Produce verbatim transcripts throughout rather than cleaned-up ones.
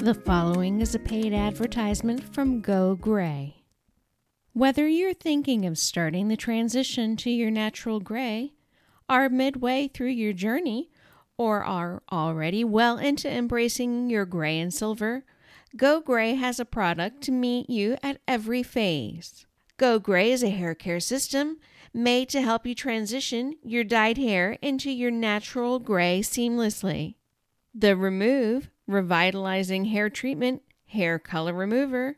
The following is a paid advertisement from Go Gray. Whether you're thinking of starting the transition to your natural gray, are midway through your journey, or are already well into embracing your gray and silver, Go Gray has a product to meet you at every phase. Go Gray is a hair care system made to help you transition your dyed hair into your natural gray seamlessly. The Remove Revitalizing Hair Treatment Hair Color Remover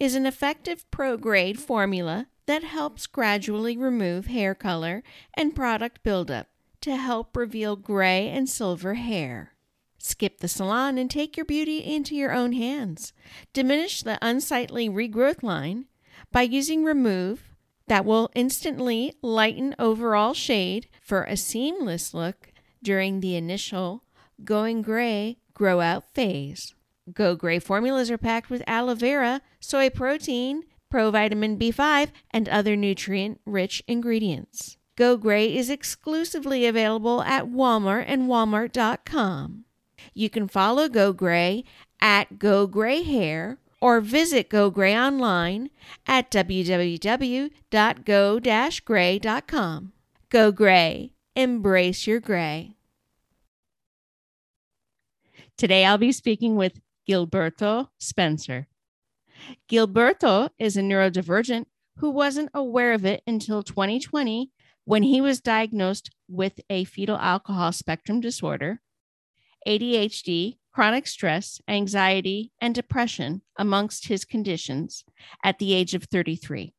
is an effective pro-grade formula that helps gradually remove hair color and product buildup to help reveal gray and silver hair. Skip the salon and take your beauty into your own hands. Diminish the unsightly regrowth line by using Remove that will instantly lighten overall shade for a seamless look during the initial going gray grow out phase. Go Gray formulas are packed with aloe vera, soy protein, provitamin B five, and other nutrient-rich ingredients. Go Gray is exclusively available at Walmart and Walmart dot com. You can follow Go Gray at Go Gray Hair or visit Go Gray online at w w w dot go gray dot com. Go Gray. Embrace your gray. Today, I'll be speaking with Gilberto Spencer. Gilberto is a neurodivergent who wasn't aware of it until twenty twenty when he was diagnosed with a fetal alcohol spectrum disorder, A D H D, chronic stress, anxiety, and depression amongst his conditions at the age of thirty-three.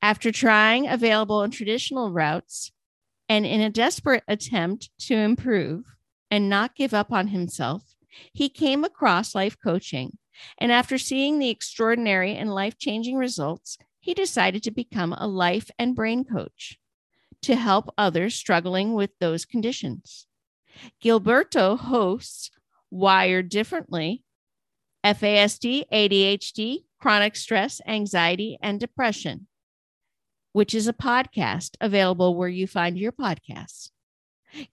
After trying available and traditional routes and in a desperate attempt to improve and not give up on himself, he came across life coaching, and after seeing the extraordinary and life-changing results, he decided to become a life and brain coach to help others struggling with those conditions. Gilberto hosts Wired Differently, F A S D, A D H D, Chronic Stress, Anxiety, and Depression, which is a podcast available where you find your podcasts.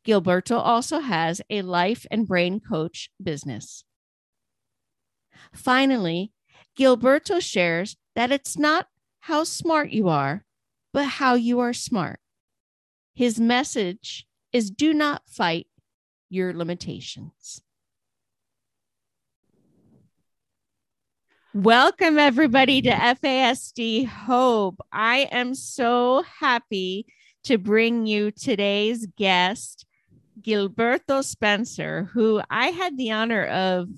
Gilberto also has a life and brain coach business. Finally, Gilberto shares that it's not how smart you are, but how you are smart. His message is do not fight your limitations. Welcome, everybody, to F A S D Hope. I am so happy to bring you today's guest, Gilberto Spencer, who I had the honor of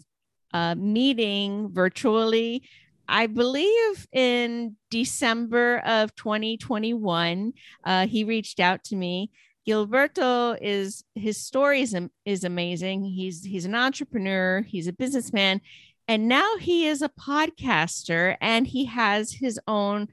uh, meeting virtually, I believe in December of twenty twenty-one. Uh, he reached out to me. Gilberto is, his story is, is amazing. He's, he's an entrepreneur, he's a businessman, and now he is a podcaster, and he has his own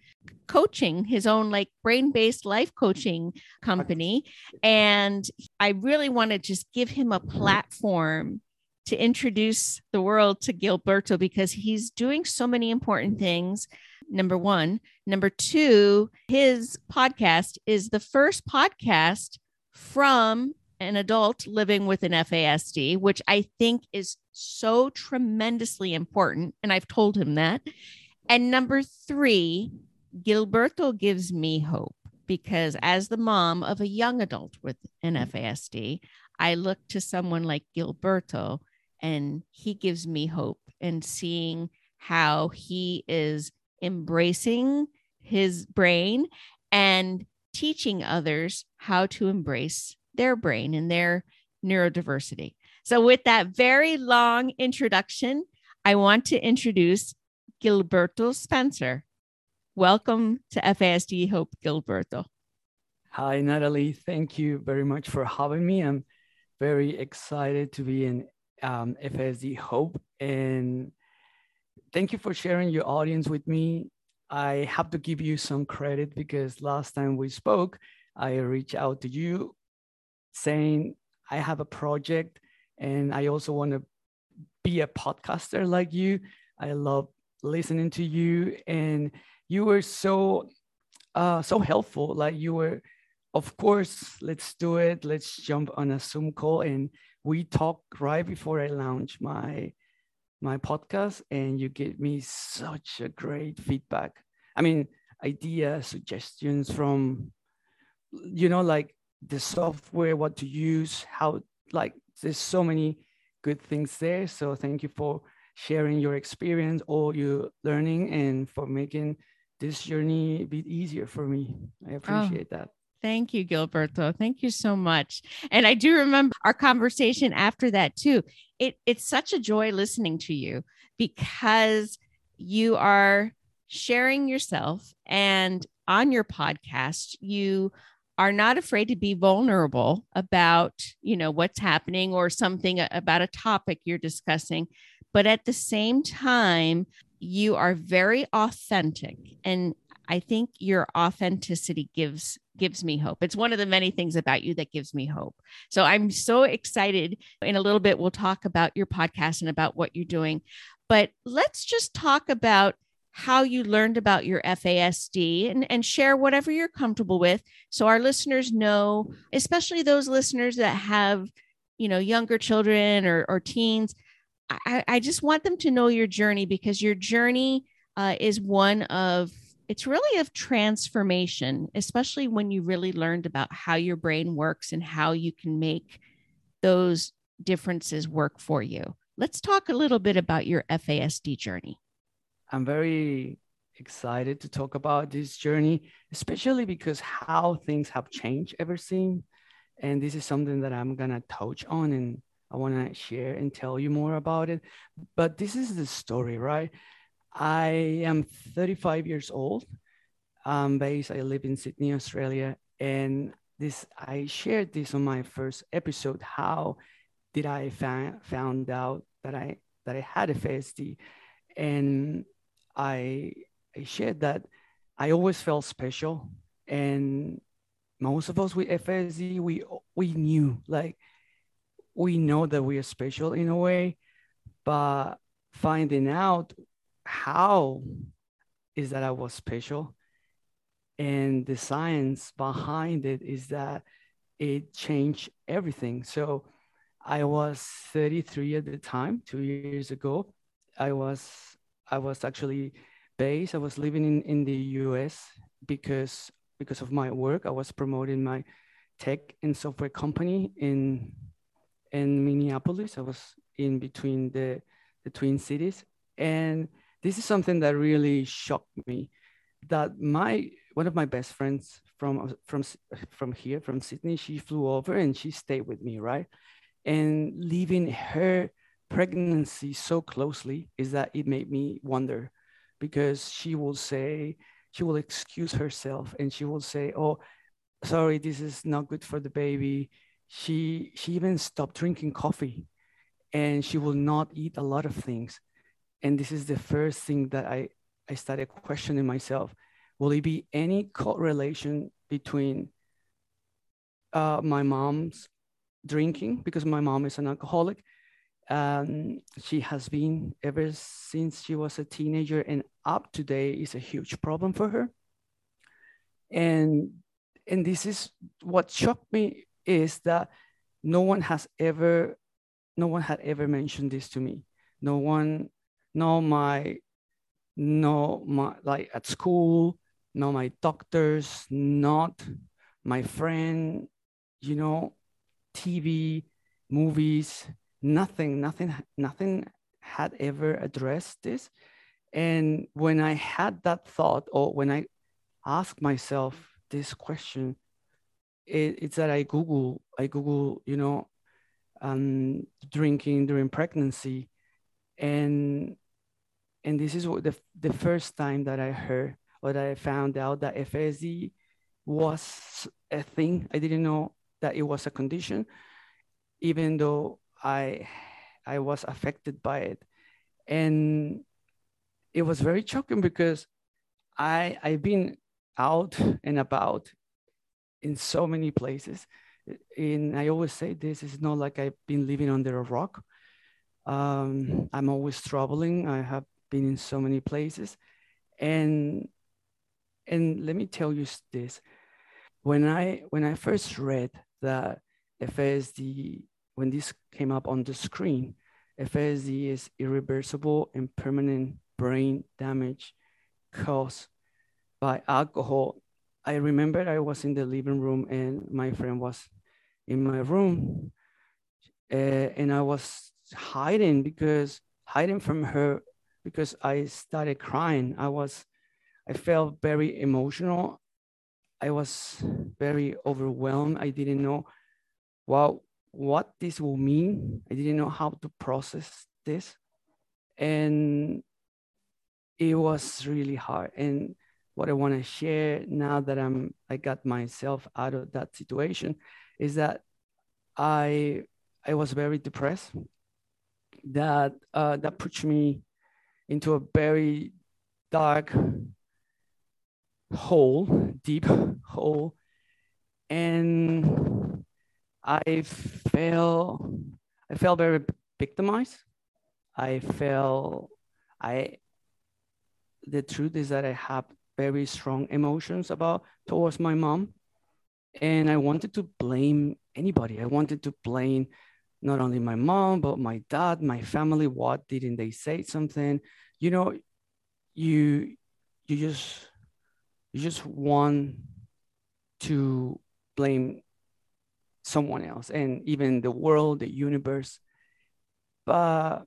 coaching, his own like brain-based life coaching company. And I really want to just give him a platform to introduce the world to Gilberto, because he's doing so many important things. Number one. Number two, his podcast is the first podcast from an adult living with an F A S D, which I think is so tremendously important. And I've told him that. And number three, Gilberto gives me hope, because as the mom of a young adult with an F A S D, I look to someone like Gilberto, and he gives me hope in seeing how he is embracing his brain and teaching others how to embrace their brain and their neurodiversity. So with that very long introduction, I want to introduce Gilberto Spencer. Welcome to F A S D Hope, Gilberto. Hi, Natalie. Thank you very much for having me. I'm very excited to be in um, F A S D Hope and thank you for sharing your audience with me. I have to give you some credit because last time we spoke, I reached out to you saying, I have a project and I also want to be a podcaster like you. I love listening to you, and you were so, uh, so helpful. Like you were, of course, let's do it. Let's jump on a Zoom call. And we talked right before I launched my, my podcast, and you gave me such a great feedback. I mean, ideas, suggestions from, you know, like the software, what to use, how, like there's so many good things there. So thank you for sharing your experience, all your learning, and for making this journey a bit easier for me. I appreciate oh, that. Thank you, Gilberto. Thank you so much. And I do remember our conversation after that too. It, it's such a joy listening to you because you are sharing yourself, and on your podcast, you are not afraid to be vulnerable about, you know, what's happening or something about a topic you're discussing. But at the same time, you are very authentic. And I think your authenticity gives gives me hope. It's one of the many things about you that gives me hope. So I'm so excited. In a little bit, we'll talk about your podcast and about what you're doing. But let's just talk about how you learned about your F A S D, and, and share whatever you're comfortable with, so our listeners know, especially those listeners that have, you know, younger children or, or teens. I, I just want them to know your journey, because your journey uh, is one of, it's really of transformation, especially when you really learned about how your brain works and how you can make those differences work for you. Let's talk a little bit about your F A S D journey. I'm very excited to talk about this journey, especially because how things have changed ever since. And this is something that I'm going to touch on, and I want to share and tell you more about it. But this is the story, right? I am thirty-five years old. I'm based, I live in Sydney, Australia. And this, I shared this on my first episode. How did I fa- found out that I, that I had a F A S D? And I, I shared that I always felt special, and most of us with F A S D, we we knew, like we know that we are special in a way, but finding out how is that I was special, and the science behind it is that it changed everything. So I was thirty-three at the time, two years ago. I was I was actually based, I was living in, in the U S because because of my work. I was promoting my tech and software company in in Minneapolis. I was in between the, the Twin Cities. And this is something that really shocked me, that my one of my best friends from from from here, from Sydney, she flew over and she stayed with me, right? And leaving her pregnancy so closely is that it made me wonder, because she will say, she will excuse herself and she will say, oh, sorry, this is not good for the baby. She she even stopped drinking coffee, and she will not eat a lot of things. And this is the first thing that I, I started questioning myself. Will there be any correlation between uh, my mom's drinking, because my mom is an alcoholic. Um, she has been ever since she was a teenager, and up today is a huge problem for her. And, and this is what shocked me, is that no one has ever, no one had ever mentioned this to me. No one, no my, no my, like at school, no my doctors, not my friend, you know, T V, movies, Nothing, nothing, nothing had ever addressed this. And when I had that thought, or when I asked myself this question, it, it's that I Google, I Google, you know, um, drinking during pregnancy, and and this is what the the first time that I heard, or that I found out, that F A S D was a thing. I didn't know that it was a condition, even though I I was affected by it. And it was very shocking because I, I've been out and about in so many places. And I always say this, is not like I've been living under a rock. Um, I'm always traveling. I have been in so many places. And, and let me tell you this. When I, when I first read that F A S D, when this came up on the screen, F A S D is irreversible and permanent brain damage caused by alcohol. I remember I was in the living room and my friend was in my room, uh, and I was hiding because hiding from her because I started crying. I was, I felt very emotional. I was very overwhelmed. I didn't know well, what this will mean. I didn't know how to process this. And it was really hard. And what I want to share now that I'm, I got myself out of that situation is that I, I was very depressed. That, uh, that pushed me into a very dark hole, deep hole. And I felt, I felt very victimized. I felt, I, the truth is that I have very strong emotions about towards my mom. And I wanted to blame anybody. I wanted to blame not only my mom, but my dad, my family. What didn't they say something? You know, you, you just, you just want to blame someone else and even the world, the universe. But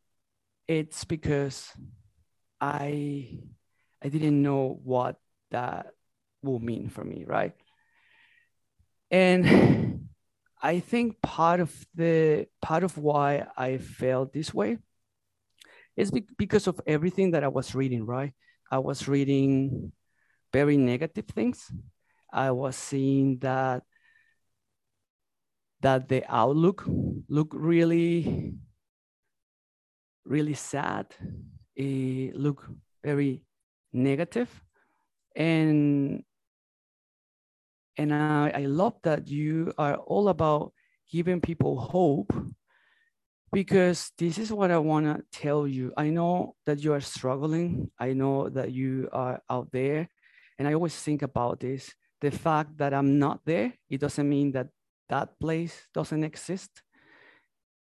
it's because I, I didn't know what that will mean for me, right? And I think part of the part of why I felt this way is be because of everything that I was reading, right? I was reading very negative things. I was seeing that that the outlook looked really, really sad. It looked very negative. And, and I, I love that you are all about giving people hope, because this is what I want to tell you. I know that you are struggling. I know that you are out there. And I always think about this. The fact that I'm not there, it doesn't mean that that place doesn't exist.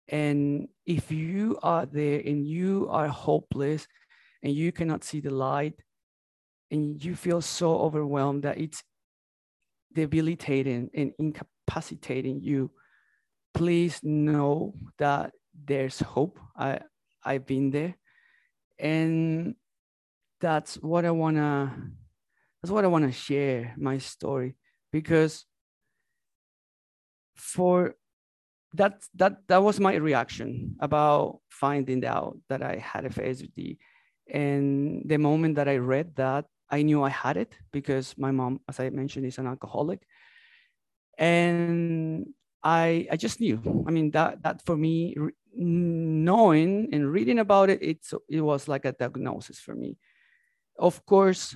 And if you are there and you are hopeless and you cannot see the light, and you feel so overwhelmed that it's debilitating and incapacitating you, please know that there's hope. I, I've been there. And that's what I wanna, that's what I wanna share, my story, because for that, that, that was my reaction about finding out that I had F A S D. And the moment that I read that, I knew I had it because my mom, as I mentioned, is an alcoholic. And I, I just knew. I mean, that, that for me, knowing and reading about it, it's, it was like a diagnosis for me. Of course,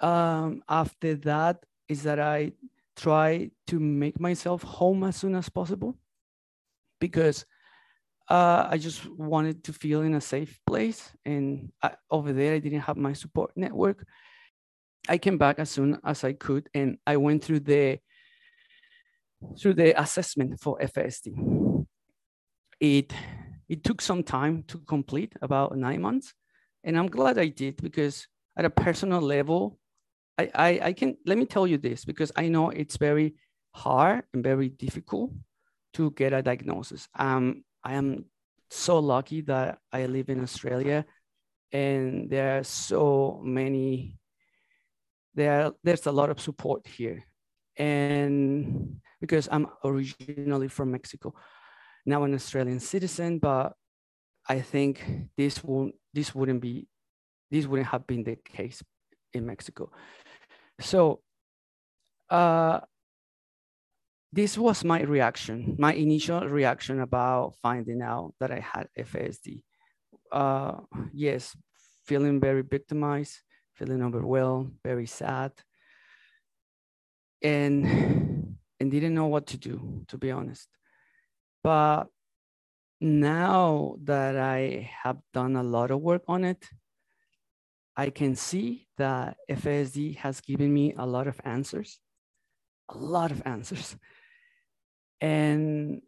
um, after that is that I try to make myself home as soon as possible, because Uh, I just wanted to feel in a safe place. And I, over there, I didn't have my support network. I came back as soon as I could. And I went through the, through the assessment for F A S D. It, it took some time to complete, about nine months. And I'm glad I did, because at a personal level, I, I, I can, let me tell you this, because I know it's very hard and very difficult to get a diagnosis. Um, I am so lucky that I live in Australia, and there are so many, there, there's a lot of support here. And because I'm originally from Mexico, now an Australian citizen, but I think this won't, this wouldn't be, this wouldn't have been the case in Mexico. So uh, this was my reaction, my initial reaction about finding out that I had F A S D. Uh, yes, feeling very victimized, feeling overwhelmed, very sad, and and didn't know what to do, to be honest. But now that I have done a lot of work on it, I can see that F A S D has given me a lot of answers, a lot of answers. And,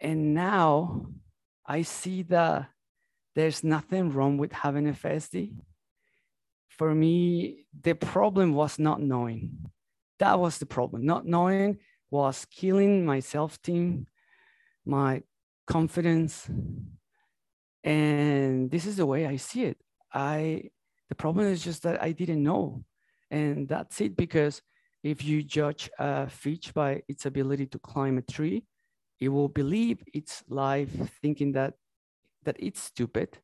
and now I see that there's nothing wrong with having F A S D. For me, the problem was not knowing. That was the problem. Not knowing was killing my self-esteem, my confidence. And this is the way I see it. I, the problem is just that I didn't know. And that's it, because if you judge a fish by its ability to climb a tree, it will believe its life thinking that, that it's stupid.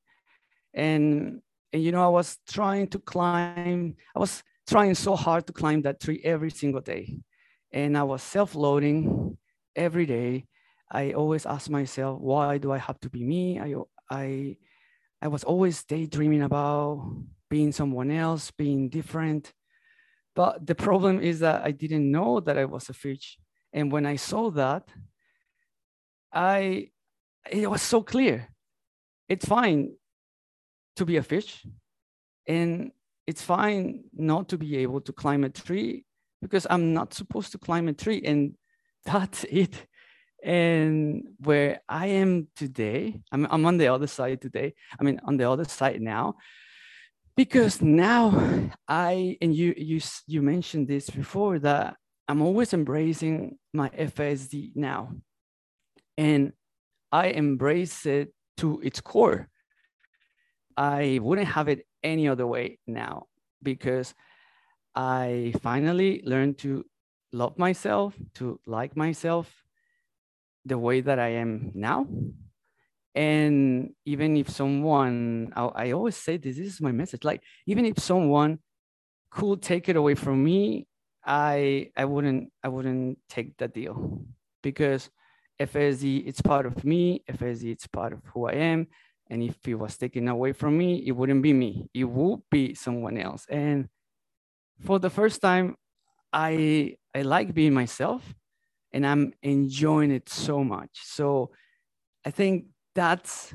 And, and, you know, I was trying to climb, I was trying so hard to climb that tree every single day. And I was self-loathing every day. I always asked myself, why do I have to be me? I, I, I was always daydreaming about being someone else, being different. But the problem is that I didn't know that I was a fish. And when I saw that, I, it was so clear. It's fine to be a fish. And it's fine not to be able to climb a tree, because I'm not supposed to climb a tree. And that's it. And where I am today, I'm, I'm on the other side today. I mean, on the other side now, because now I, and you, you, you mentioned this before, that I'm always embracing my F A S D now. And I embrace it to its core. I wouldn't have it any other way now, because I finally learned to love myself, to like myself, the way that I am now. And even if someone, I, I always say this, this is my message, like, even if someone could take it away from me, I I wouldn't, I wouldn't take that deal, because F A S D, it's part of me, F A S D, it's part of who I am. And if it was taken away from me, it wouldn't be me, it would be someone else. And for the first time, I I like being myself. And I'm enjoying it so much. So I think that's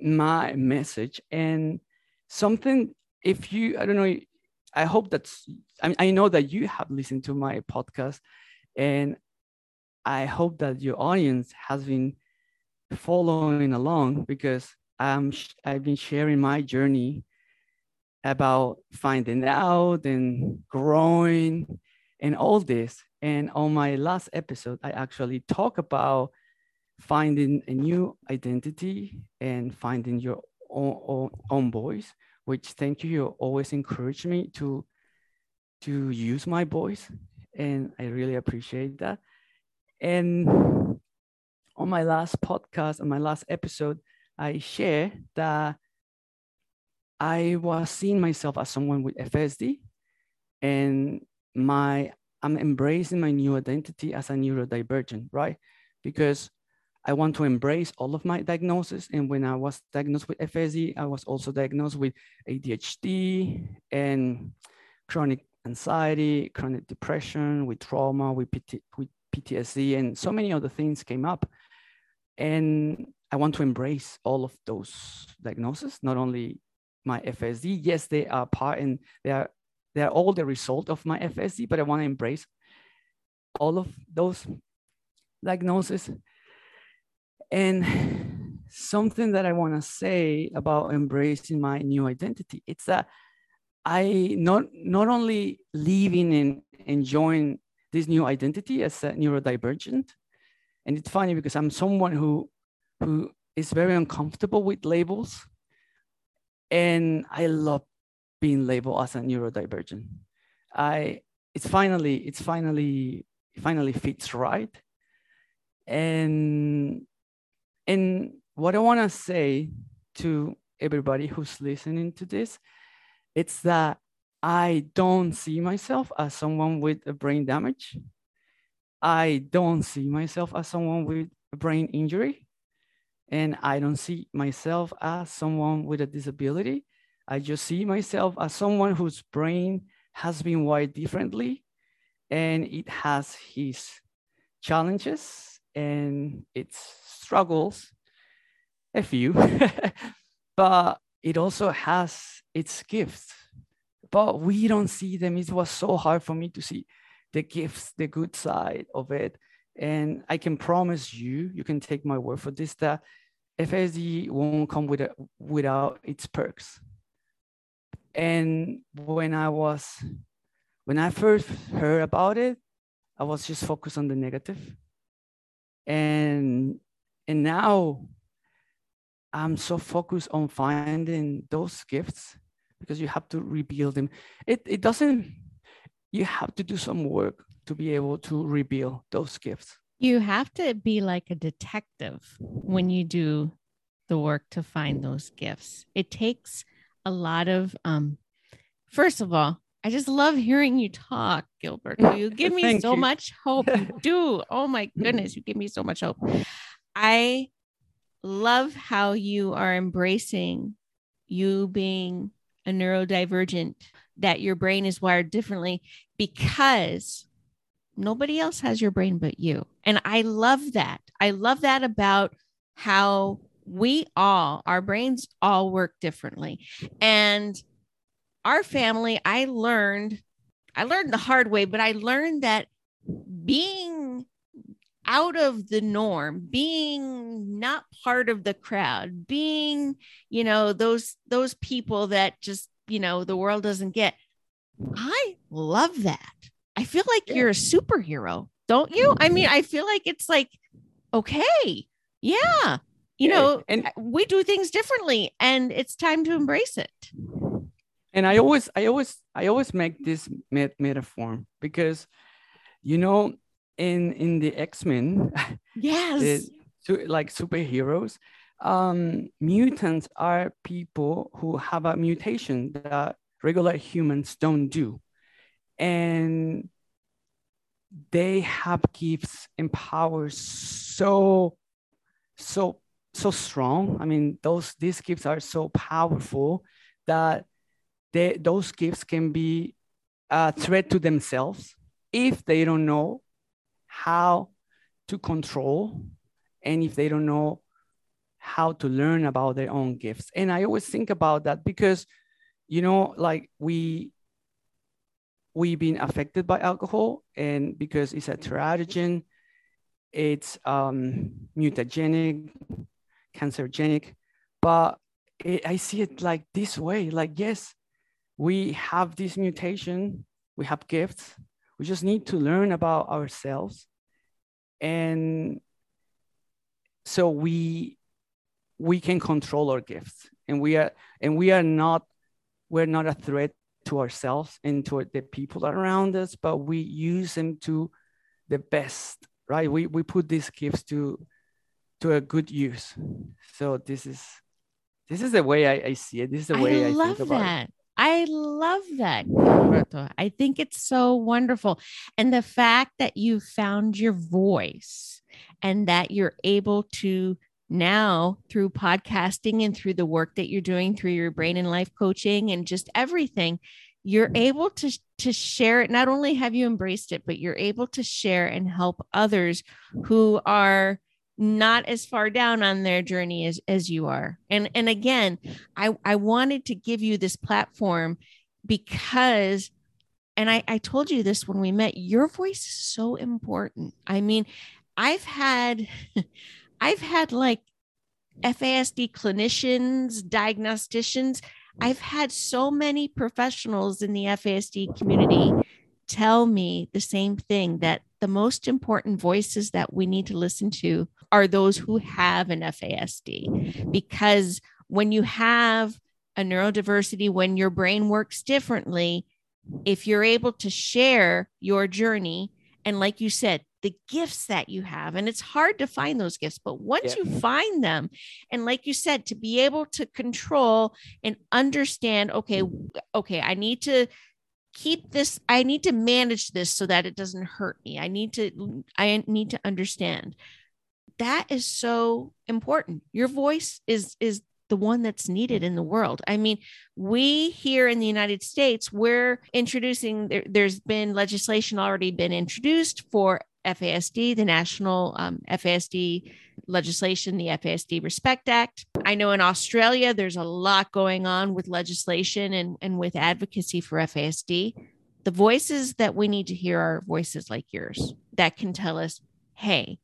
my message. And something, if you, I don't know, I hope that's, I, I know that you have listened to my podcast, and I hope that your audience has been following along, because I'm, I've been sharing my journey about finding out and growing and all this. And on my last episode, I actually talk about finding a new identity and finding your own, own, own voice, which, thank you, you always encourage me to, to use my voice. And I really appreciate that. And on my last podcast, on my last episode, I share that I was seeing myself as someone with F A S D, and my I'm embracing my new identity as a neurodivergent, right? Because I want to embrace all of my diagnoses. And when I was diagnosed with F A S D, I was also diagnosed with A D H D and chronic anxiety, chronic depression, with trauma, with, P T- with P T S D, and so many other things came up. And I want to embrace all of those diagnoses, not only my F A S D. Yes, they are part, and they are They are all the result of my F A S D, but I want to embrace all of those diagnoses. And something that I want to say about embracing my new identity, it's that I not, not only living and enjoying this new identity as a neurodivergent, and it's funny because I'm someone who, who is very uncomfortable with labels, and I love being labeled as a neurodivergent. I it's finally it's finally it finally fits right. And and what I want to say to everybody who's listening to this, it's that I don't see myself as someone with a brain damage. I don't see myself as someone with a brain injury. And I don't see myself as someone with a disability. I just see myself as someone whose brain has been wired differently, and it has his challenges and its struggles, a few, but it also has its gifts. But we don't see them. It was so hard for me to see the gifts, the good side of it. And I can promise you, you can take my word for this, that F A S D won't come with a, without its perks. And when I was, when I first heard about it, I was just focused on the negative. And, and now I'm so focused on finding those gifts, because you have to rebuild them. It, it doesn't, you have to do some work to be able to reveal those gifts. You have to be like a detective when you do the work to find those gifts. It takes a lot of, um, first of all, I just love hearing you talk, Gilberto. You give me so you. much hope. You do. Oh my goodness. You give me so much hope. I love how you are embracing you being a neurodivergent, that your brain is wired differently, because nobody else has your brain but you. And I love that. I love that about how we all, our brains all work differently. And our family, I learned, I learned the hard way, but I learned that being out of the norm, being not part of the crowd, being, you know, those, those people that just, you know, the world doesn't get. I love that. I feel like you're a superhero, don't you? I mean, I feel like it's like, okay, yeah, you know, and we do things differently, and it's time to embrace it. And I always, I always, I always make this met- metaphor, because, you know, in in the X-Men, yes, the, su- like superheroes, um, mutants are people who have a mutation that regular humans don't do. And they have gifts and powers so, so, so strong. I mean, those these gifts are so powerful that they, those gifts can be a threat to themselves if they don't know how to control, and if they don't know how to learn about their own gifts. And I always think about that, because, you know, like we... we've been affected by alcohol, and because it's a teratogen, it's um, mutagenic, cancerogenic, but it, I see it like this way, like, yes, we have this mutation, we have gifts, we just need to learn about ourselves. And so we, we can control our gifts, and we are, and we are not, we're not a threat to ourselves and to the people around us, but we use them to the best, right? We we put these gifts to to a good use. So this is this is the way I, I see it. This is the way I, I love think about that. It. I love that, Gilberto. I think it's so wonderful. And the fact that you found your voice, and that you're able to now, through podcasting and through the work that you're doing through your brain and life coaching and just everything, you're able to, to share it. Not only have you embraced it, but you're able to share and help others who are not as far down on their journey as, as you are. And, and again, I, I wanted to give you this platform because, and I, I told you this when we met, your voice is so important. I mean, I've had... I've had like F A S D clinicians, diagnosticians. I've had so many professionals in the F A S D community tell me the same thing, that the most important voices that we need to listen to are those who have an F A S D. Because when you have a neurodiversity, when your brain works differently, if you're able to share your journey, and like you said, the gifts that you have, and it's hard to find those gifts, but once yeah. you find them, and like you said, to be able to control and understand, okay, okay, I need to keep this, I need to manage this so that it doesn't hurt me. I need to, I need to understand. that is so important. Your voice is, is the one that's needed in the world. I mean, we here in the United States, we're introducing, there, there's been legislation already been introduced for F A S D, the national um, F A S D legislation, the F A S D Respect Act. I know in Australia, there's a lot going on with legislation and, and with advocacy for F A S D. The voices that we need to hear are voices like yours that can tell us, hey,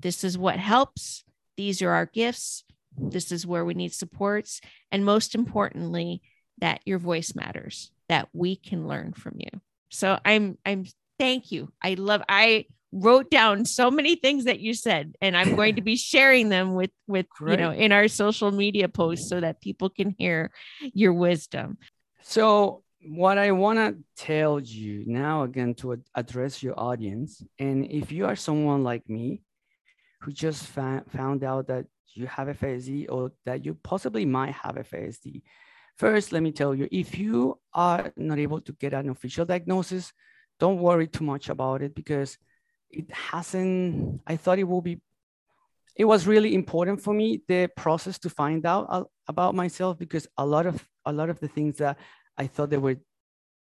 this is what helps. These are our gifts. This is where we need supports. And most importantly, that your voice matters, that we can learn from you. So I'm, I'm, thank you. I love, I wrote down so many things that you said, and I'm going to be sharing them with, with, Great. you know, in our social media posts so that people can hear your wisdom. So what I want to tell you now, again, to ad- address your audience. And if you are someone like me who just fa- found out that you have F A S D or that you possibly might have F A S D, first, let me tell you, if you are not able to get an official diagnosis, don't worry too much about it, because it hasn't, I thought it will be, it was really important for me, the process to find out about myself, because a lot of, a lot of the things that I thought they were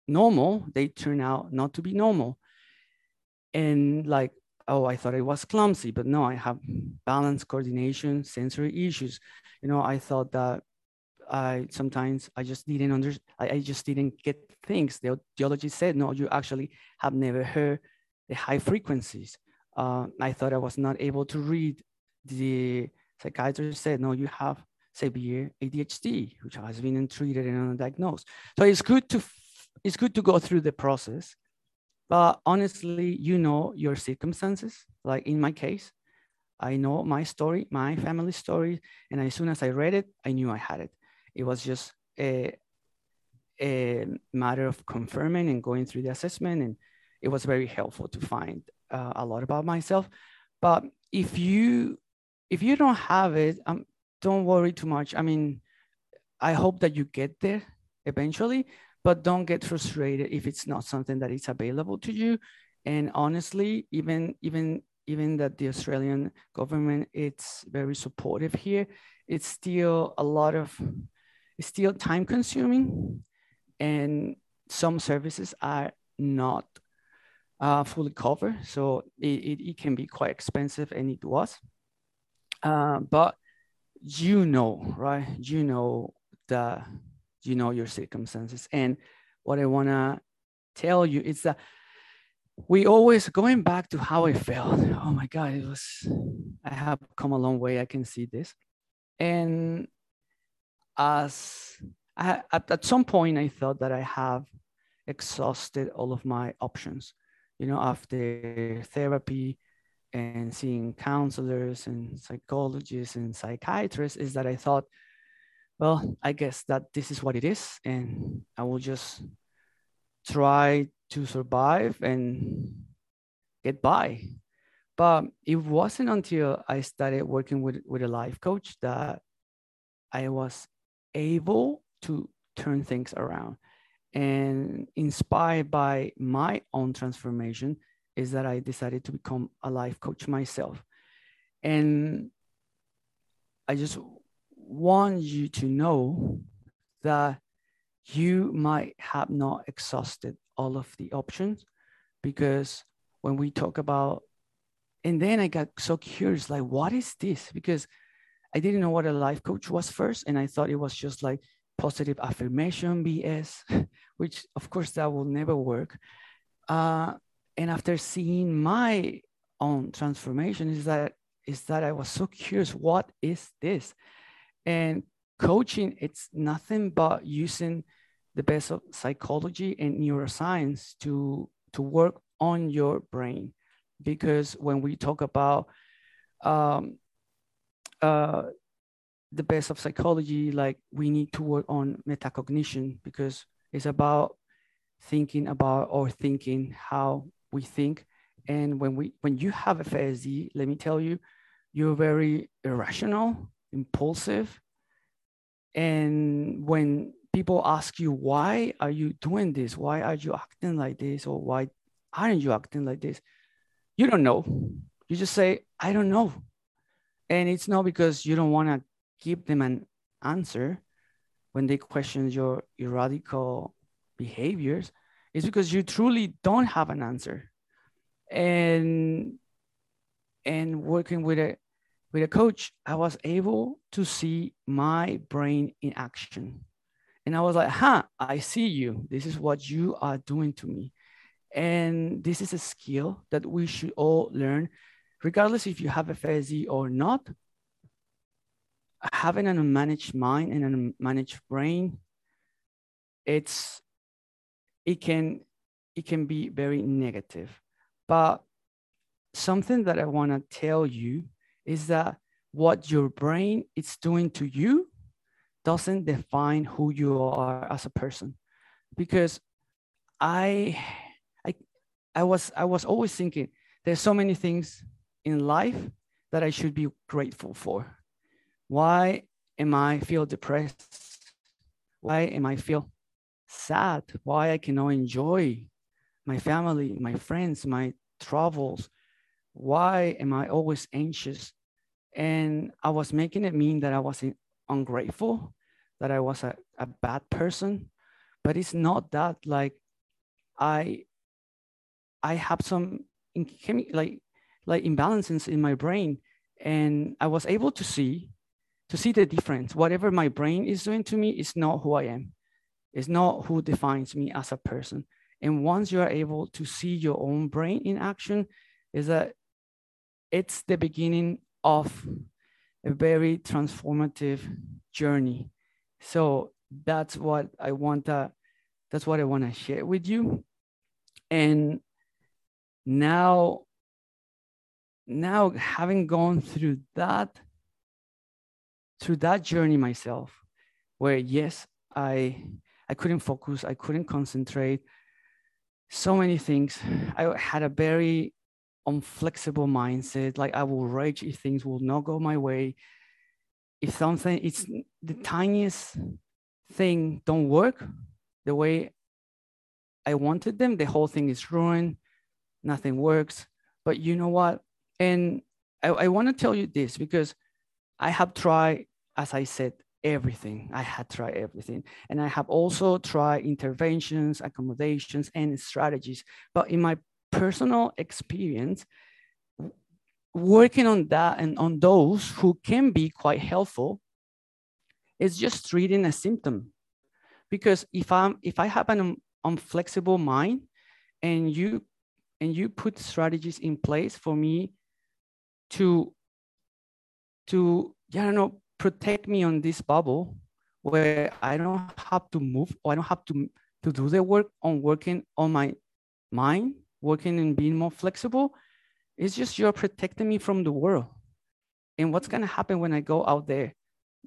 normal, they turn out not to be normal. And like, oh, I thought I was clumsy, but no, I have balance, coordination, sensory issues. You know, I thought that I sometimes I just didn't under, I, I just didn't get things. The audiologist said, no, you actually have never heard the high frequencies. Uh, I thought I was not able to read. The psychiatrist said, no, you have severe A D H D, which has been untreated and undiagnosed. So it's good to it's good to go through the process, but honestly, you know your circumstances. Like in my case, I know my story, my family story, and as soon as I read it, I knew I had it. It was just a, a matter of confirming and going through the assessment, and it was very helpful to find uh, a lot about myself. But if you if you don't have it, um, don't worry too much. I mean, I hope that you get there eventually, but don't get frustrated if it's not something that is available to you. And honestly, even even even that the Australian government, it's very supportive here, it's still a lot of, it's still time consuming, and some services are not uh, fully covered. So it, it, it can be quite expensive, and it was, uh, but you know, right? You know that you know your circumstances. And what I want to tell you is that we always going back to how I felt. Oh my God, it was, I have come a long way. I can see this. And as I, at, at some point, I thought that I have exhausted all of my options, you know, after therapy and seeing counselors and psychologists and psychiatrists, is that I thought, well, I guess that this is what it is, and I will just try to survive and get by. But it wasn't until I started working with, with a life coach that I was able to turn things around. And inspired by my own transformation, is that I decided to become a life coach myself. And I just want you to know that you might have not exhausted all of the options, because when we talk about, and then I got so curious, like, what is this? Because I didn't know what a life coach was first. And I thought it was just like positive affirmation B S, which of course that will never work. Uh, And after seeing my own transformation, is that is that I was so curious, what is this? And coaching, it's nothing but using the best of psychology and neuroscience to, to work on your brain. Because when we talk about um, uh, the best of psychology, like we need to work on metacognition, because it's about thinking about or thinking how we think. And when we when you have F A S D, let me tell you, you're very irrational, impulsive. And when people ask you, why are you doing this? Why are you acting like this? Or why aren't you acting like this? You don't know. You just say, I don't know. And it's not because you don't want to give them an answer when they question your radical behaviors. It's because you truly don't have an answer. And, and working with a, with a coach, I was able to see my brain in action. And I was like, huh, I see you. This is what you are doing to me. And this is a skill that we should all learn, regardless if you have a F A S D or not. Having an unmanaged mind and an unmanaged brain, it's, it can, it can be very negative. But something that I want to tell you is that what your brain is doing to you doesn't define who you are as a person. Because I, I, I was, I was always thinking there's so many things in life that I should be grateful for. Why am I feel depressed? Why am I feel sad? Why I cannot enjoy my family, my friends, my travels? Why am I always anxious? And I was making it mean that I was ungrateful, that I was a, a bad person, but it's not that. Like I, I have some chemi- like like imbalances in my brain, and I was able to see to see the difference. Whatever my brain is doing to me is not who I am. It's not who defines me as a person. And once you are able to see your own brain in action, is that it's the beginning of a very transformative journey. So that's what I want to, that's what I want to share with you. And now, now having gone through that, through that journey myself, where yes, I, I couldn't focus, I couldn't concentrate, so many things. I had a very unflexible mindset. Like I will rage if things will not go my way. If something, it's the tiniest thing don't work the way I wanted them, the whole thing is ruined, nothing works. But you know what? And I, I want to tell you this because I have tried, as I said, everything. I had tried everything. And I have also tried interventions, accommodations, and strategies. But in my personal experience, working on that and on those who can be quite helpful, is just treating a symptom. Because if I'm if I have an unflexible mind and you and you put strategies in place for me to to I don't know, protect me on this bubble where I don't have to move or I don't have to to do the work on working on my mind, working and being more flexible, it's just you're protecting me from the world. And what's going to happen when I go out there?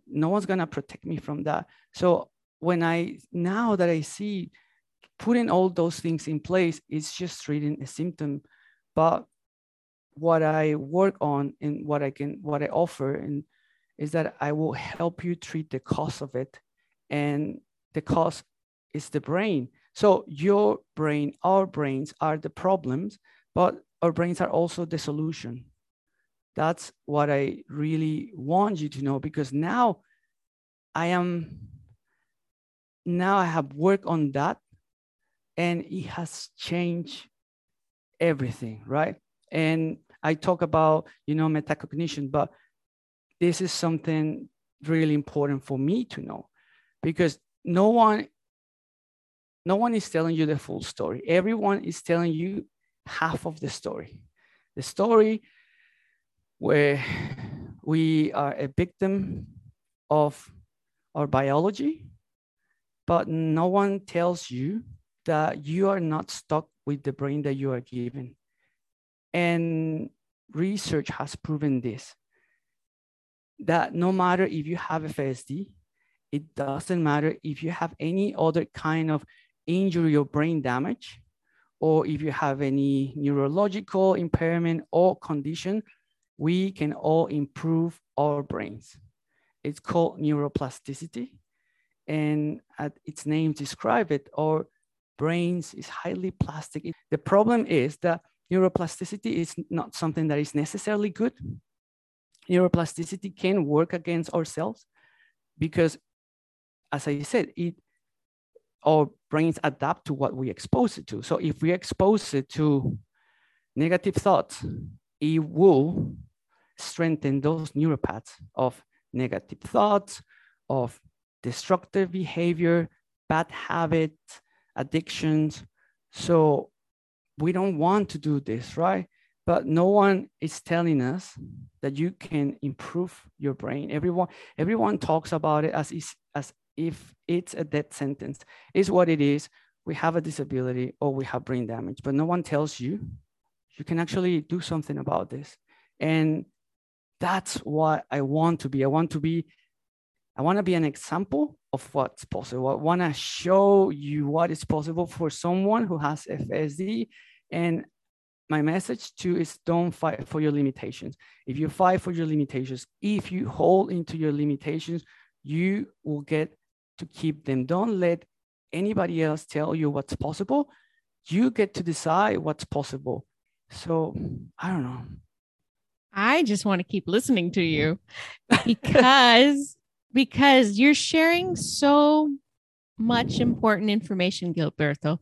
No one's going to protect me from that. So when I, now that I see putting all those things in place, it's just treating a symptom. But what I work on and what I can, what I offer and is that I will help you treat the cause of it. And the cause is the brain. So your brain, our brains are the problems, but our brains are also the solution. That's what I really want you to know, because now I am, now I have worked on that and it has changed everything, right? And I talk about, you know, metacognition, but this is something really important for me to know because no one No one is telling you the full story. Everyone is telling you half of the story. The story where we are a victim of our biology, but no one tells you that you are not stuck with the brain that you are given. And research has proven this, that no matter if you have a F A S D, it doesn't matter if you have any other kind of injury or brain damage, or if you have any neurological impairment or condition, we can all improve our brains. It's called neuroplasticity, and as its name describes it, our brains is highly plastic. The problem is that neuroplasticity is not something that is necessarily good. neuroplasticity can work against ourselves because, as I said, it our brains adapt to what we expose it to. So if we expose it to negative thoughts, it will strengthen those neuropaths of negative thoughts, of destructive behavior, bad habits, addictions. So we don't want to do this, right? But no one is telling us that you can improve your brain. Everyone, everyone talks about it as, is, as if it's a death sentence. It's what it is. We have a disability or we have brain damage, but no one tells you you can actually do something about this. And that's what I want to be. I want to be, I want to be an example of what's possible. I want to show you what is possible for someone who has F A S D. And my message too is don't fight for your limitations. If you fight for your limitations, if you hold into your limitations, you will get to keep them. Don't let anybody else tell you what's possible. You get to decide what's possible. So I don't know. I just want to keep listening to you because, because you're sharing so much important information, Gilberto.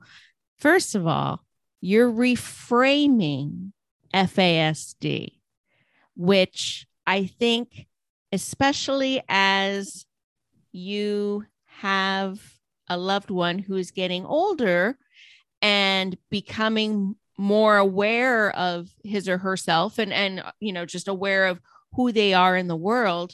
First of all, you're reframing F A S D, which I think, especially as you have a loved one who is getting older and becoming more aware of his or herself and, and, you know, just aware of who they are in the world.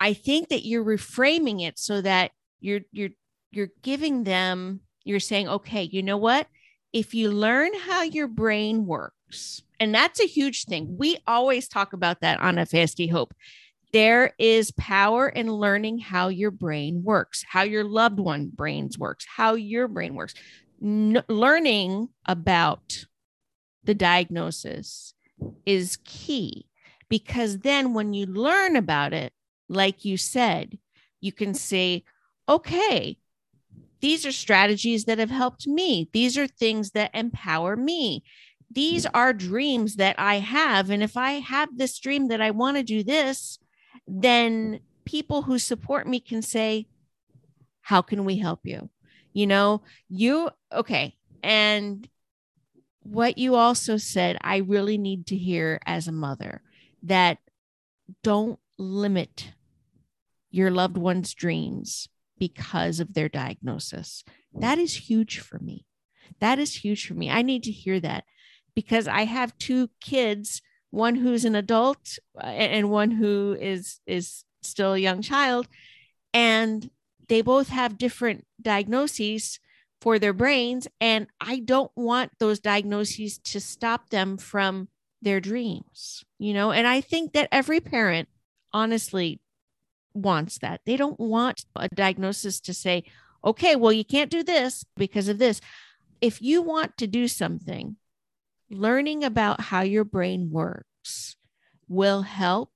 I think that you're reframing it so that you're, you're, you're giving them, you're saying, okay, you know what? If you learn how your brain works, and that's a huge thing. We always talk about that on F A S D Hope. There is power in learning how your brain works, how your loved one brains works, how your brain works. No, learning about the diagnosis is key, because then when you learn about it, like you said, you can say, okay, these are strategies that have helped me. These are things that empower me. These are dreams that I have. And if I have this dream that I want to do this, then people who support me can say, how can we help you? You know, you, okay. And what you also said, I really need to hear as a mother, that don't limit your loved one's dreams because of their diagnosis. That is huge for me. That is huge for me. I need to hear that because I have two kids, one who's an adult and one who is, is still a young child. And they both have different diagnoses for their brains, and I don't want those diagnoses to stop them from their dreams, you know? And I think that every parent honestly wants that. They don't want a diagnosis to say, okay, well, you can't do this because of this. If you want to do something, learning about how your brain works will help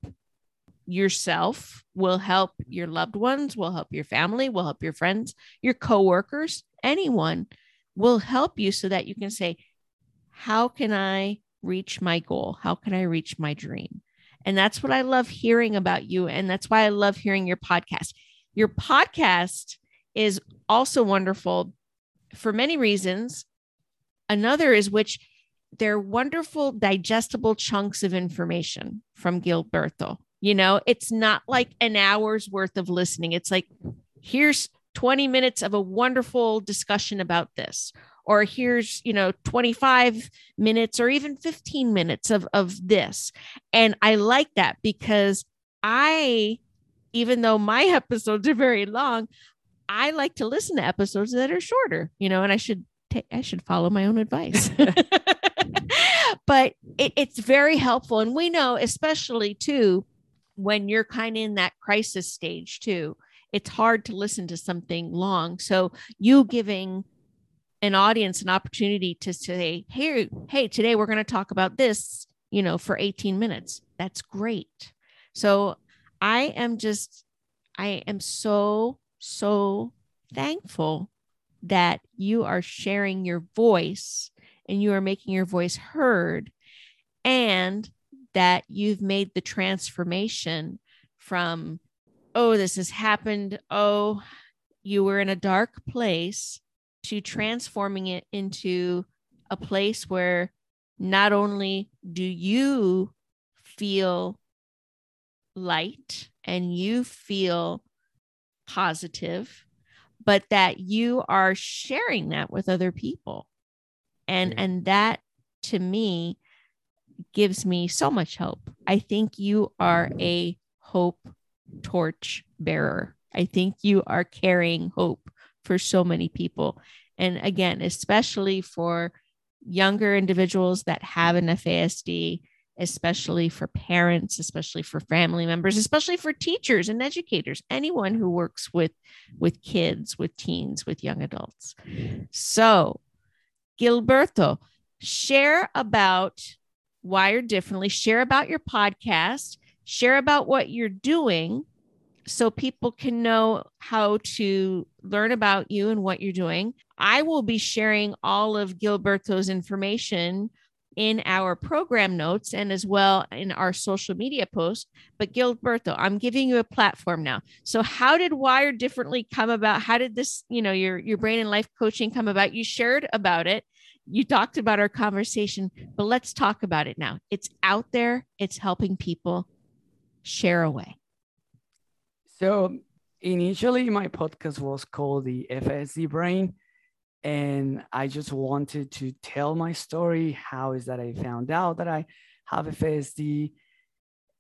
yourself, will help your loved ones, will help your family, will help your friends, your coworkers, anyone will help you so that you can say, how can I reach my goal? How can I reach my dream? And that's what I love hearing about you. And that's why I love hearing your podcast. Your podcast is also wonderful for many reasons. Another is which they're wonderful, digestible chunks of information from Gilberto. You know, it's not like an hour's worth of listening. It's like, here's twenty minutes of a wonderful discussion about this, or here's, you know, twenty-five minutes or even fifteen minutes of, of this. And I like that because I, even though my episodes are very long, I like to listen to episodes that are shorter, you know, and I should take, I should follow my own advice. But it, it's very helpful. And we know, especially too, when you're kind of in that crisis stage too, it's hard to listen to something long. So you giving an audience an opportunity to say, hey, hey, today we're going to talk about this, you know, for eighteen minutes. That's great. So I am just, I am so, so thankful that you are sharing your voice and you are making your voice heard. And that you've made the transformation from, oh, this has happened, oh, you were in a dark place, to transforming it into a place where not only do you feel light and you feel positive, but that you are sharing that with other people. And, yeah. and that to me gives me so much hope. I think you are a hope torch bearer. I think you are carrying hope for so many people. And again, especially for younger individuals that have an F A S D, especially for parents, especially for family members, especially for teachers and educators, anyone who works with, with kids, with teens, with young adults. So, Gilberto, share about Wired Differently, share about your podcast, share about what you're doing so people can know how to learn about you and what you're doing. I will be sharing all of Gilberto's information in our program notes and as well in our social media post. But Gilberto, I'm giving you a platform now. So how did Wired Differently come about? How did this, you know, your, your brain and life coaching come about? You shared about it. You talked about our conversation, but let's talk about it now. It's out there. It's helping people. Share away. So initially my podcast was called the F A S D Brain. And I just wanted to tell my story. How is that I found out that I have F A S D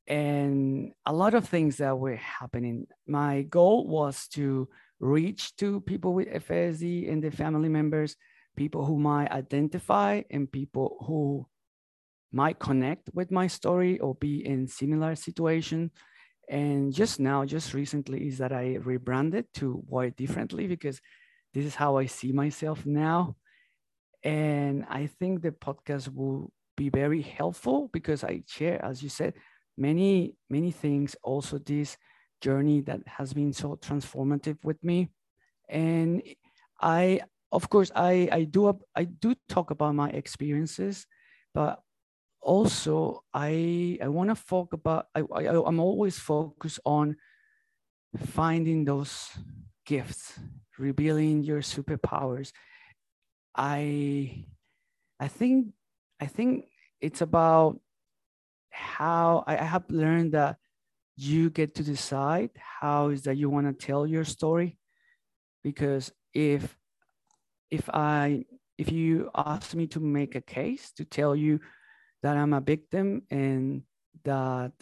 and a lot of things that were happening. My goal was to reach to people with F A S D and their family members, people who might identify and people who might connect with my story or be in similar situation. And just now, just recently is that I rebranded to Wired Differently because this is how I see myself now. And I think the podcast will be very helpful because I share, as you said, many, many things. Also this journey that has been so transformative with me. And I, of course, I, I do, I do talk about my experiences, but also I, I want to talk about, I, I, I'm always focused on finding those gifts, revealing your superpowers. I, I think, I think it's about how I have learned that you get to decide how is that you want to tell your story. Because if, if I, if you ask me to make a case to tell you that I'm a victim and that,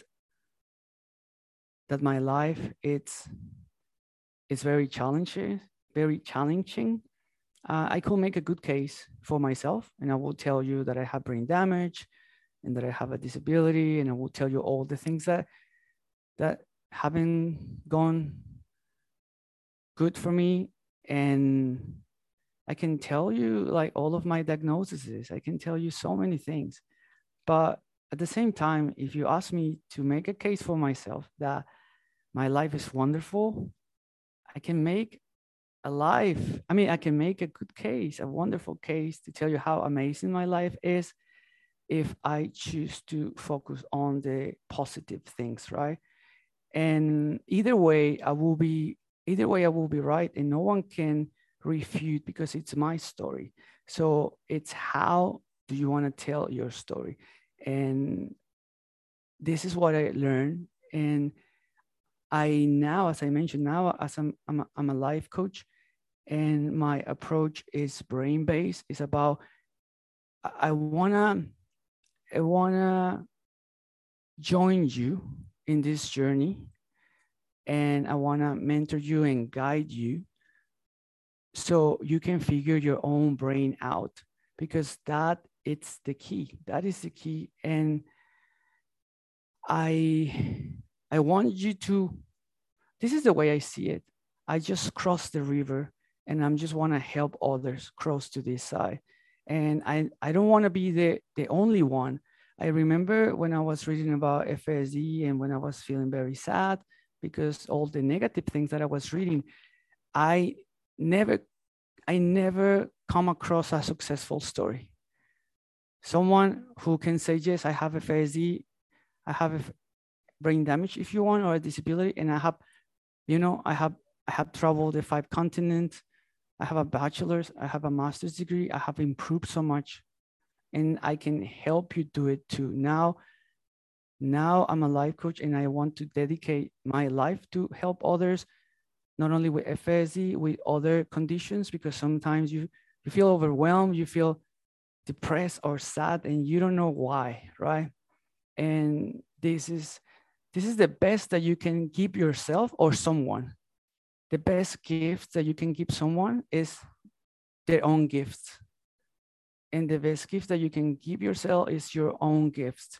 that my life, it's, it's very challenging. very challenging. Uh, I could make a good case for myself, and I will tell you that I have brain damage and that I have a disability, and I will tell you all the things that that haven't gone good for me. And I can tell you like all of my diagnoses. I can tell you so many things. But at the same time, if you ask me to make a case for myself that my life is wonderful, I can make a life. I mean, I can make a good case, a wonderful case to tell you how amazing my life is if I choose to focus on the positive things, right? And either way, I will be, either way, I will be right. And no one can refute because it's my story. So it's how do you want to tell your story? And this is what I learned. And I now, as I mentioned, now as I'm, I'm, a, I'm a life coach, and my approach is brain-based. It's about, I wanna, I wanna join you in this journey, and I wanna mentor you and guide you so you can figure your own brain out, because that it's the key. That is the key. And I... I want you to, this is the way I see it. I just crossed the river and I'm just want to help others cross to this side. And I, I don't want to be the, the only one. I remember when I was reading about F A S D and when I was feeling very sad because all the negative things that I was reading, I never, I never come across a successful story. Someone who can say, yes, I have F A S D, I have brain damage, if you want, or a disability, and I have, you know, I have I have traveled the five continents. I have a bachelor's, I have a master's degree. I have improved so much, and I can help you do it too. Now, now I'm a life coach, and I want to dedicate my life to help others, not only with F A S D, with other conditions, because sometimes you, you feel overwhelmed, you feel depressed or sad, and you don't know why, right? And this is, this is the best that you can give yourself or someone. The best gift that you can give someone is their own gifts. And the best gift that you can give yourself is your own gifts.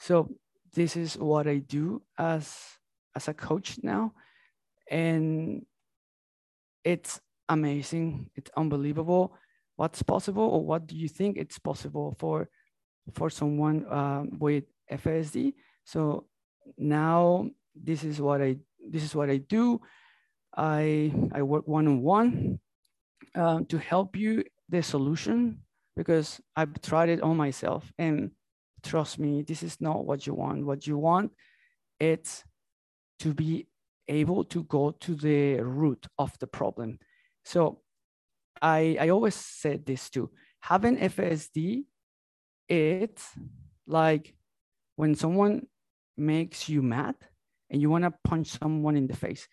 So this is what I do as, as a coach now. And it's amazing. It's unbelievable what's possible, or what do you think it's possible for, for someone um, with F A S D. So now this is what I, this is what I do. I, I work one-on-one um, to help you the solution, because I've tried it on myself, and trust me, this is not what you want. What you want, it's to be able to go to the root of the problem. So I, I always said this too, having F A S D, it's like when someone makes you mad and you want to punch someone in the face.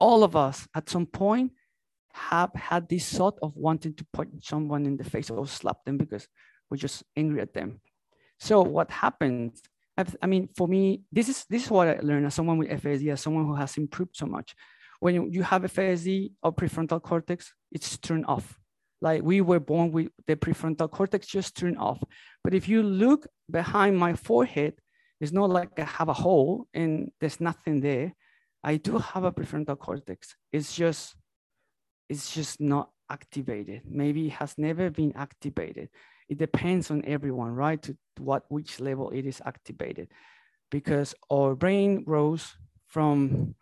All of us at some point have had this thought of wanting to punch someone in the face or slap them because we're just angry at them. So what happens, I mean, for me, this is, this is what I learned as someone with F A S D, as someone who has improved so much. When you have F A S D or prefrontal cortex, it's turned off. Like we were born with the prefrontal cortex just turned off. But if you look behind my forehead, it's not like I have a hole and there's nothing there. I do have a prefrontal cortex. It's just, it's just not activated. Maybe it has never been activated. It depends on everyone, right? To what, which level it is activated, because our brain grows from,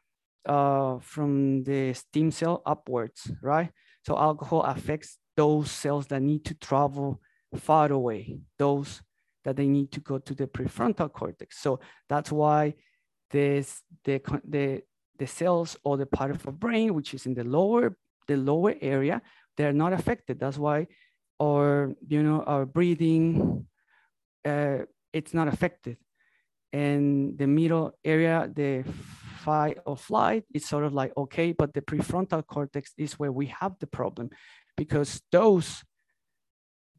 uh, from the stem cell upwards, right? So alcohol affects those cells that need to travel far away, those that they need to go to the prefrontal cortex. So that's why this, the, the, the cells or the part of the brain, which is in the lower, the lower area, they're not affected. That's why our, you know, our breathing, uh, it's not affected. And the middle area, the fight or flight, it's sort of like, okay, but the prefrontal cortex is where we have the problem, because those,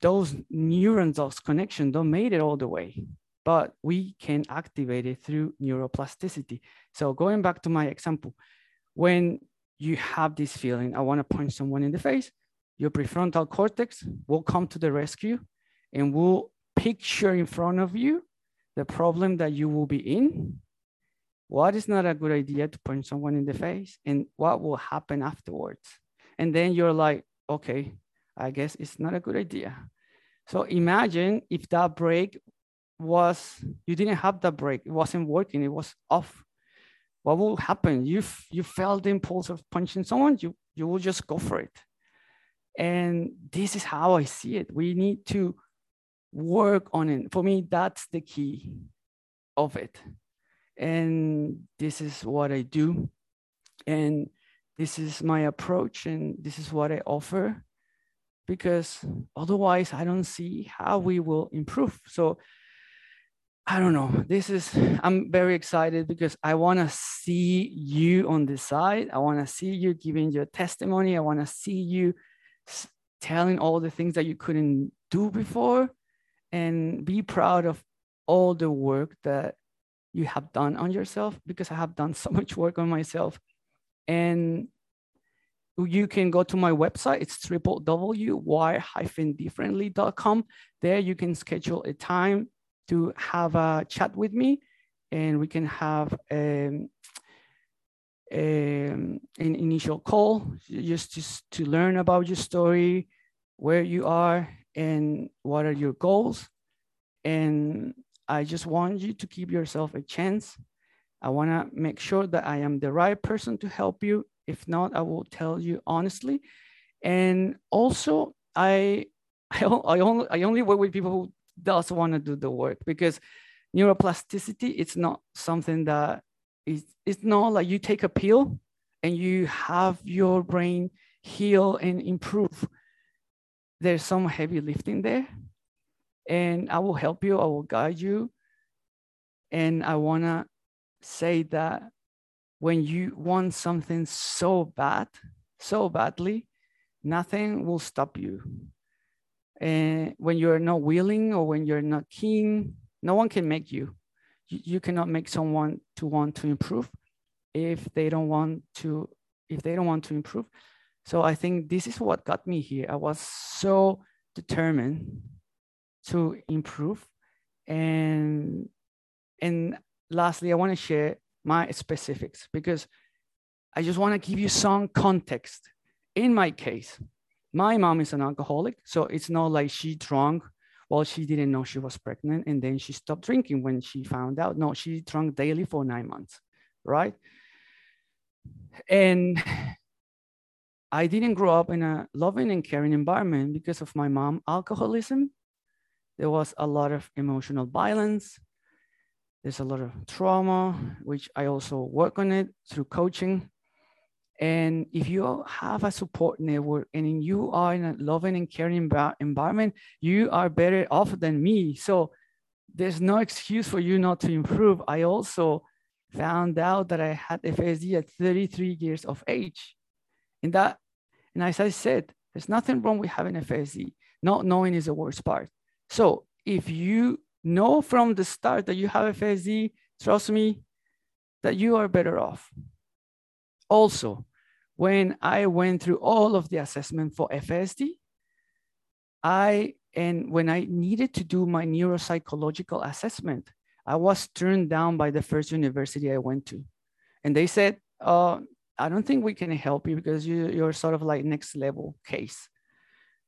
those neurons, those connections don't make it all the way. But we can activate it through neuroplasticity. So going back to my example, when you have this feeling, I want to punch someone in the face, your prefrontal cortex will come to the rescue and will picture in front of you the problem that you will be in, what is not a good idea to punch someone in the face, and what will happen afterwards. And then you're like, okay, I guess it's not a good idea. So imagine if that break was, you didn't have that break. It wasn't working. It was off. What will happen? You you felt the impulse of punching someone. You you will just go for it. And this is how I see it. We need to work on it. For me, that's the key of it. And this is what I do. And this is my approach. And this is what I offer. Because otherwise, I don't see how we will improve. So I don't know, this is, I'm very excited because I wanna see you on the side. I wanna see you giving your testimony. I wanna see you telling all the things that you couldn't do before, and be proud of all the work that you have done on yourself, because I have done so much work on myself. And you can go to my website. It's w w w dot wired differently dot com. There you can schedule a time to have a chat with me, and we can have um, um, an initial call just, just to learn about your story, where you are, and what are your goals. And I just want you to give yourself a chance. I wanna make sure that I am the right person to help you. If not, I will tell you honestly. And also, I, I, I, only, I only work with people who does want to do the work, because neuroplasticity, it's not something that is, it's not like you take a pill and you have your brain heal and improve. There's some heavy lifting there, and I will help you, I will guide you. And I wanna say that when you want something so bad, so badly, nothing will stop you. And when you're not willing or when you're not keen, no one can make you. You, you cannot make someone to want to improve if they don't want to, if they don't want to improve. So I think this is what got me here. I was so determined to improve. And, and lastly, I want to share my specifics because I just want to give you some context. In my case, my mom is an alcoholic, so it's not like she drank while she didn't know she was pregnant and then she stopped drinking when she found out. No, she drank daily for nine months, right? And I didn't grow up in a loving and caring environment because of my mom's alcoholism. There was a lot of emotional violence. There's a lot of trauma, which I also work on it through coaching. And if you have a support network and you are in a loving and caring environment, you are better off than me. So there's no excuse for you not to improve. I also found out that I had F A S D at thirty-three years of age. And that, and as I said, there's nothing wrong with having F A S D. Not knowing is the worst part. So if you know from the start that you have F A S D, trust me, that you are better off. Also, when I went through all of the assessment for F A S D, I, and when I needed to do my neuropsychological assessment, I was turned down by the first university I went to. And they said, uh, I don't think we can help you because you, you're sort of like next level case.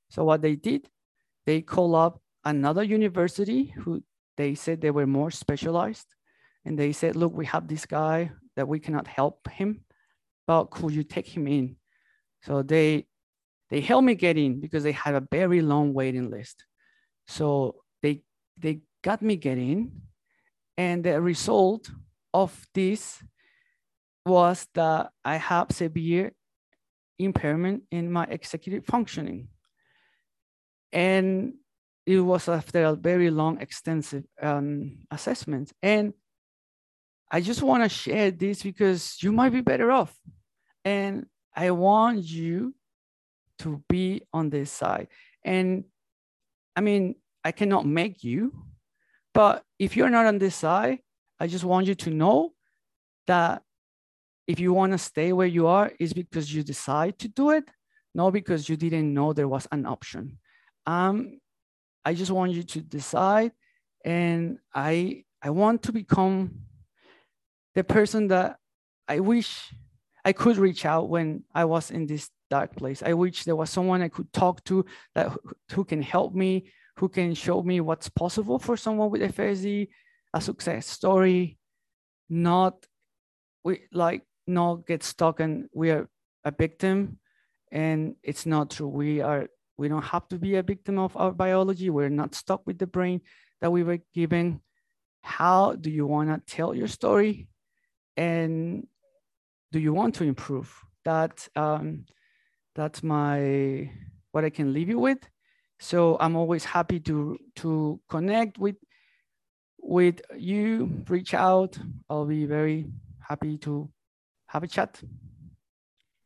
So what they did, they called up another university who they said they were more specialized. And they said, look, we have this guy that we cannot help him, but could you take him in? So they, they helped me get in because they had a very long waiting list. So they, they got me get in. And the result of this was that I have severe impairment in my executive functioning. And it was after a very long, extensive um, assessment. And I just want to share this because you might be better off. And I want you to be on this side. And I mean, I cannot make you, but if you're not on this side, I just want you to know that if you want to stay where you are, it's because you decide to do it, not because you didn't know there was an option. Um, I just want you to decide, and I, I want to become the person that I wish I could reach out when I was in this dark place. I wish there was someone I could talk to that who can help me, who can show me what's possible for someone with F A S D, a success story, not we like not get stuck and we are a victim, and it's not true. We are. We don't have to be a victim of our biology. We're not stuck with the brain that we were given. How do you want to tell your story? And do you want to improve? That, um, that's my, what I can leave you with. So I'm always happy to, to connect with, with you, reach out. I'll be very happy to have a chat.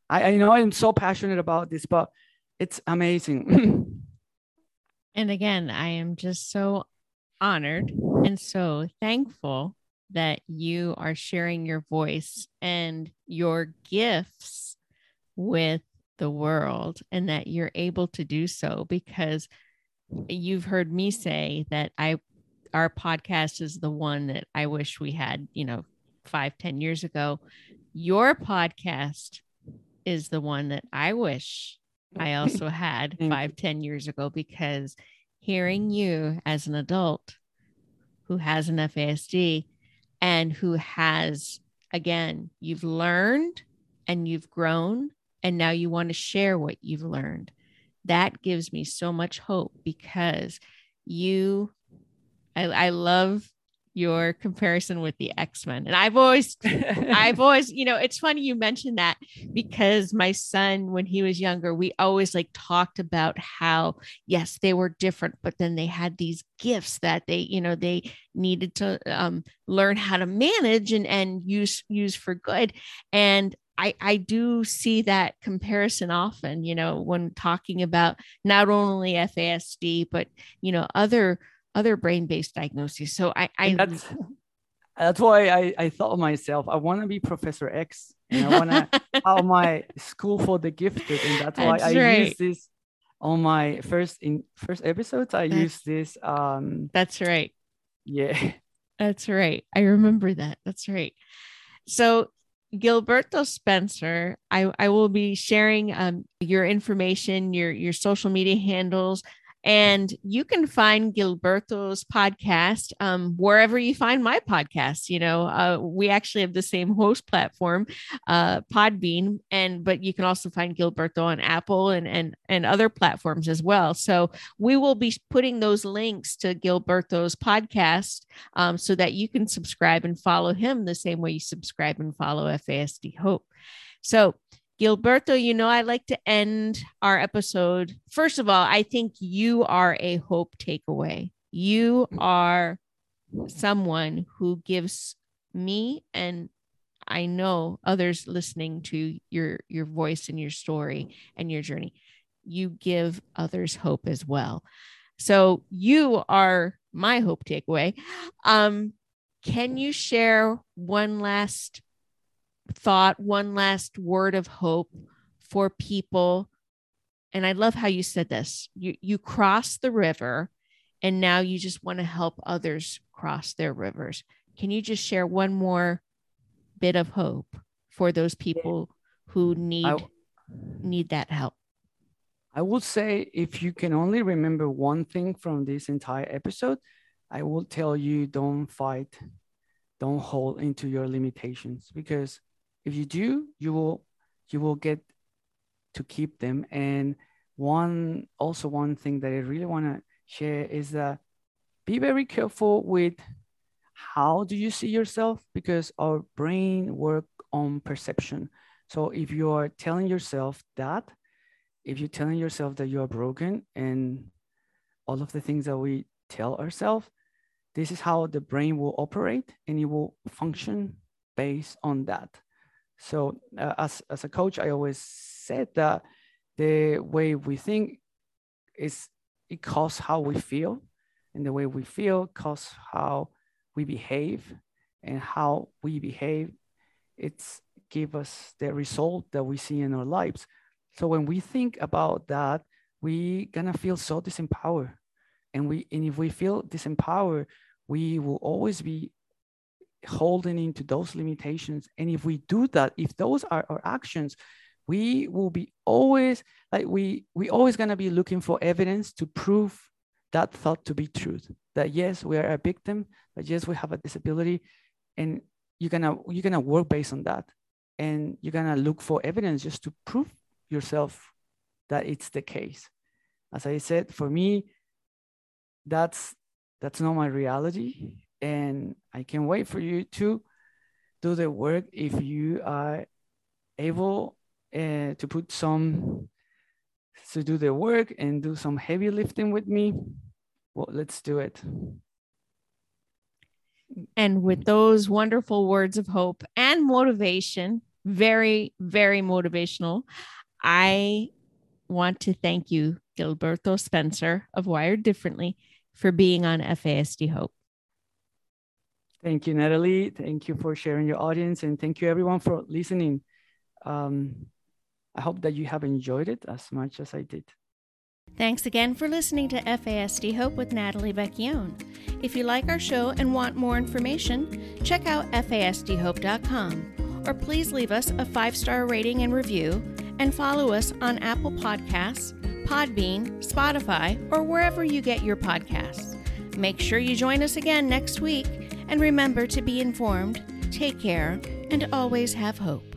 I, I know I'm so passionate about this, but it's amazing. And again, I am just so honored and so thankful that you are sharing your voice and your gifts with the world, and that you're able to do so because you've heard me say that I, our podcast is the one that I wish we had, you know, five, ten years ago. Your podcast is the one that I wish I also had five, ten years ago, because hearing you as an adult who has an F A S D and who has, again, you've learned and you've grown and now you want to share what you've learned. That gives me so much hope because you, I, I love your comparison with the X-Men. And I've always, I've always, you know, it's funny you mentioned that, because my son, when he was younger, we always like talked about how, yes, they were different, but then they had these gifts that they, you know, they needed to um, learn how to manage and, and use, use for good. And I, I do see that comparison often, you know, when talking about not only F A S D, but, you know, other, other brain-based diagnoses. So I, I that's, that's why I, I thought of myself, I want to be Professor X, and I want to have my school for the gifted. And that's why that's I right. use this on my first, in first episodes. I that's, use this. Um, that's right. Yeah, that's right. I remember that. That's right. So Gilberto Spencer, I, I will be sharing um, your information, your, your social media handles, and you can find Gilberto's podcast um, wherever you find my podcast. You know, uh, we actually have the same host platform, uh, Podbean, and but you can also find Gilberto on Apple and, and, and other platforms as well. So we will be putting those links to Gilberto's podcast um, so that you can subscribe and follow him the same way you subscribe and follow F A S D Hope. So Gilberto, you know, I like to end our episode. First of all, I think you are a hope takeaway. You are someone who gives me, and I know others listening to your, your voice and your story and your journey, you give others hope as well. So you are my hope takeaway. Um, can you share one last thought, one last word of hope for people? And I love how you said this, you, you crossed the river and now you just want to help others cross their rivers. Can you just share one more bit of hope for those people who need, I, need that help? I would say if you can only remember one thing from this entire episode, I will tell you, don't fight, don't hold into your limitations, because if you do, you will you will get to keep them. And one also one thing that I really want to share is that be very careful with how do you see yourself, because our brain work on perception. So if you are telling yourself that, if you're telling yourself that you are broken and all of the things that we tell ourselves, this is how the brain will operate and it will function based on that. So uh, as, as a coach, I always said that the way we think is it causes how we feel, and the way we feel causes how we behave, and how we behave, it's give us the result that we see in our lives. So when we think about that, we gonna feel so disempowered. And we and if we feel disempowered, we will always be holding into those limitations. And if we do that, if those are our actions, we will be always like we we always gonna be looking for evidence to prove that thought to be truth. That yes, we are a victim, that yes, we have a disability, and you're gonna you're gonna work based on that. And you're gonna look for evidence just to prove yourself that it's the case. As I said, for me, that's that's not my reality. And I can't wait for you to do the work if you are able uh, to put some, to do the work and do some heavy lifting with me. Well, let's do it. And with those wonderful words of hope and motivation, very, very motivational, I want to thank you, Gilberto Spencer of Wired Differently, for being on F A S D Hope. Thank you, Natalie. Thank you for sharing your audience, and thank you everyone for listening. Um, I hope that you have enjoyed it as much as I did. Thanks again for listening to F A S D Hope with Natalie Vecchione. If you like our show and want more information, check out F A S D hope dot com, or please leave us a five-star rating and review, and follow us on Apple Podcasts, Podbean, Spotify, or wherever you get your podcasts. Make sure you join us again next week. And remember to be informed, take care, and always have hope.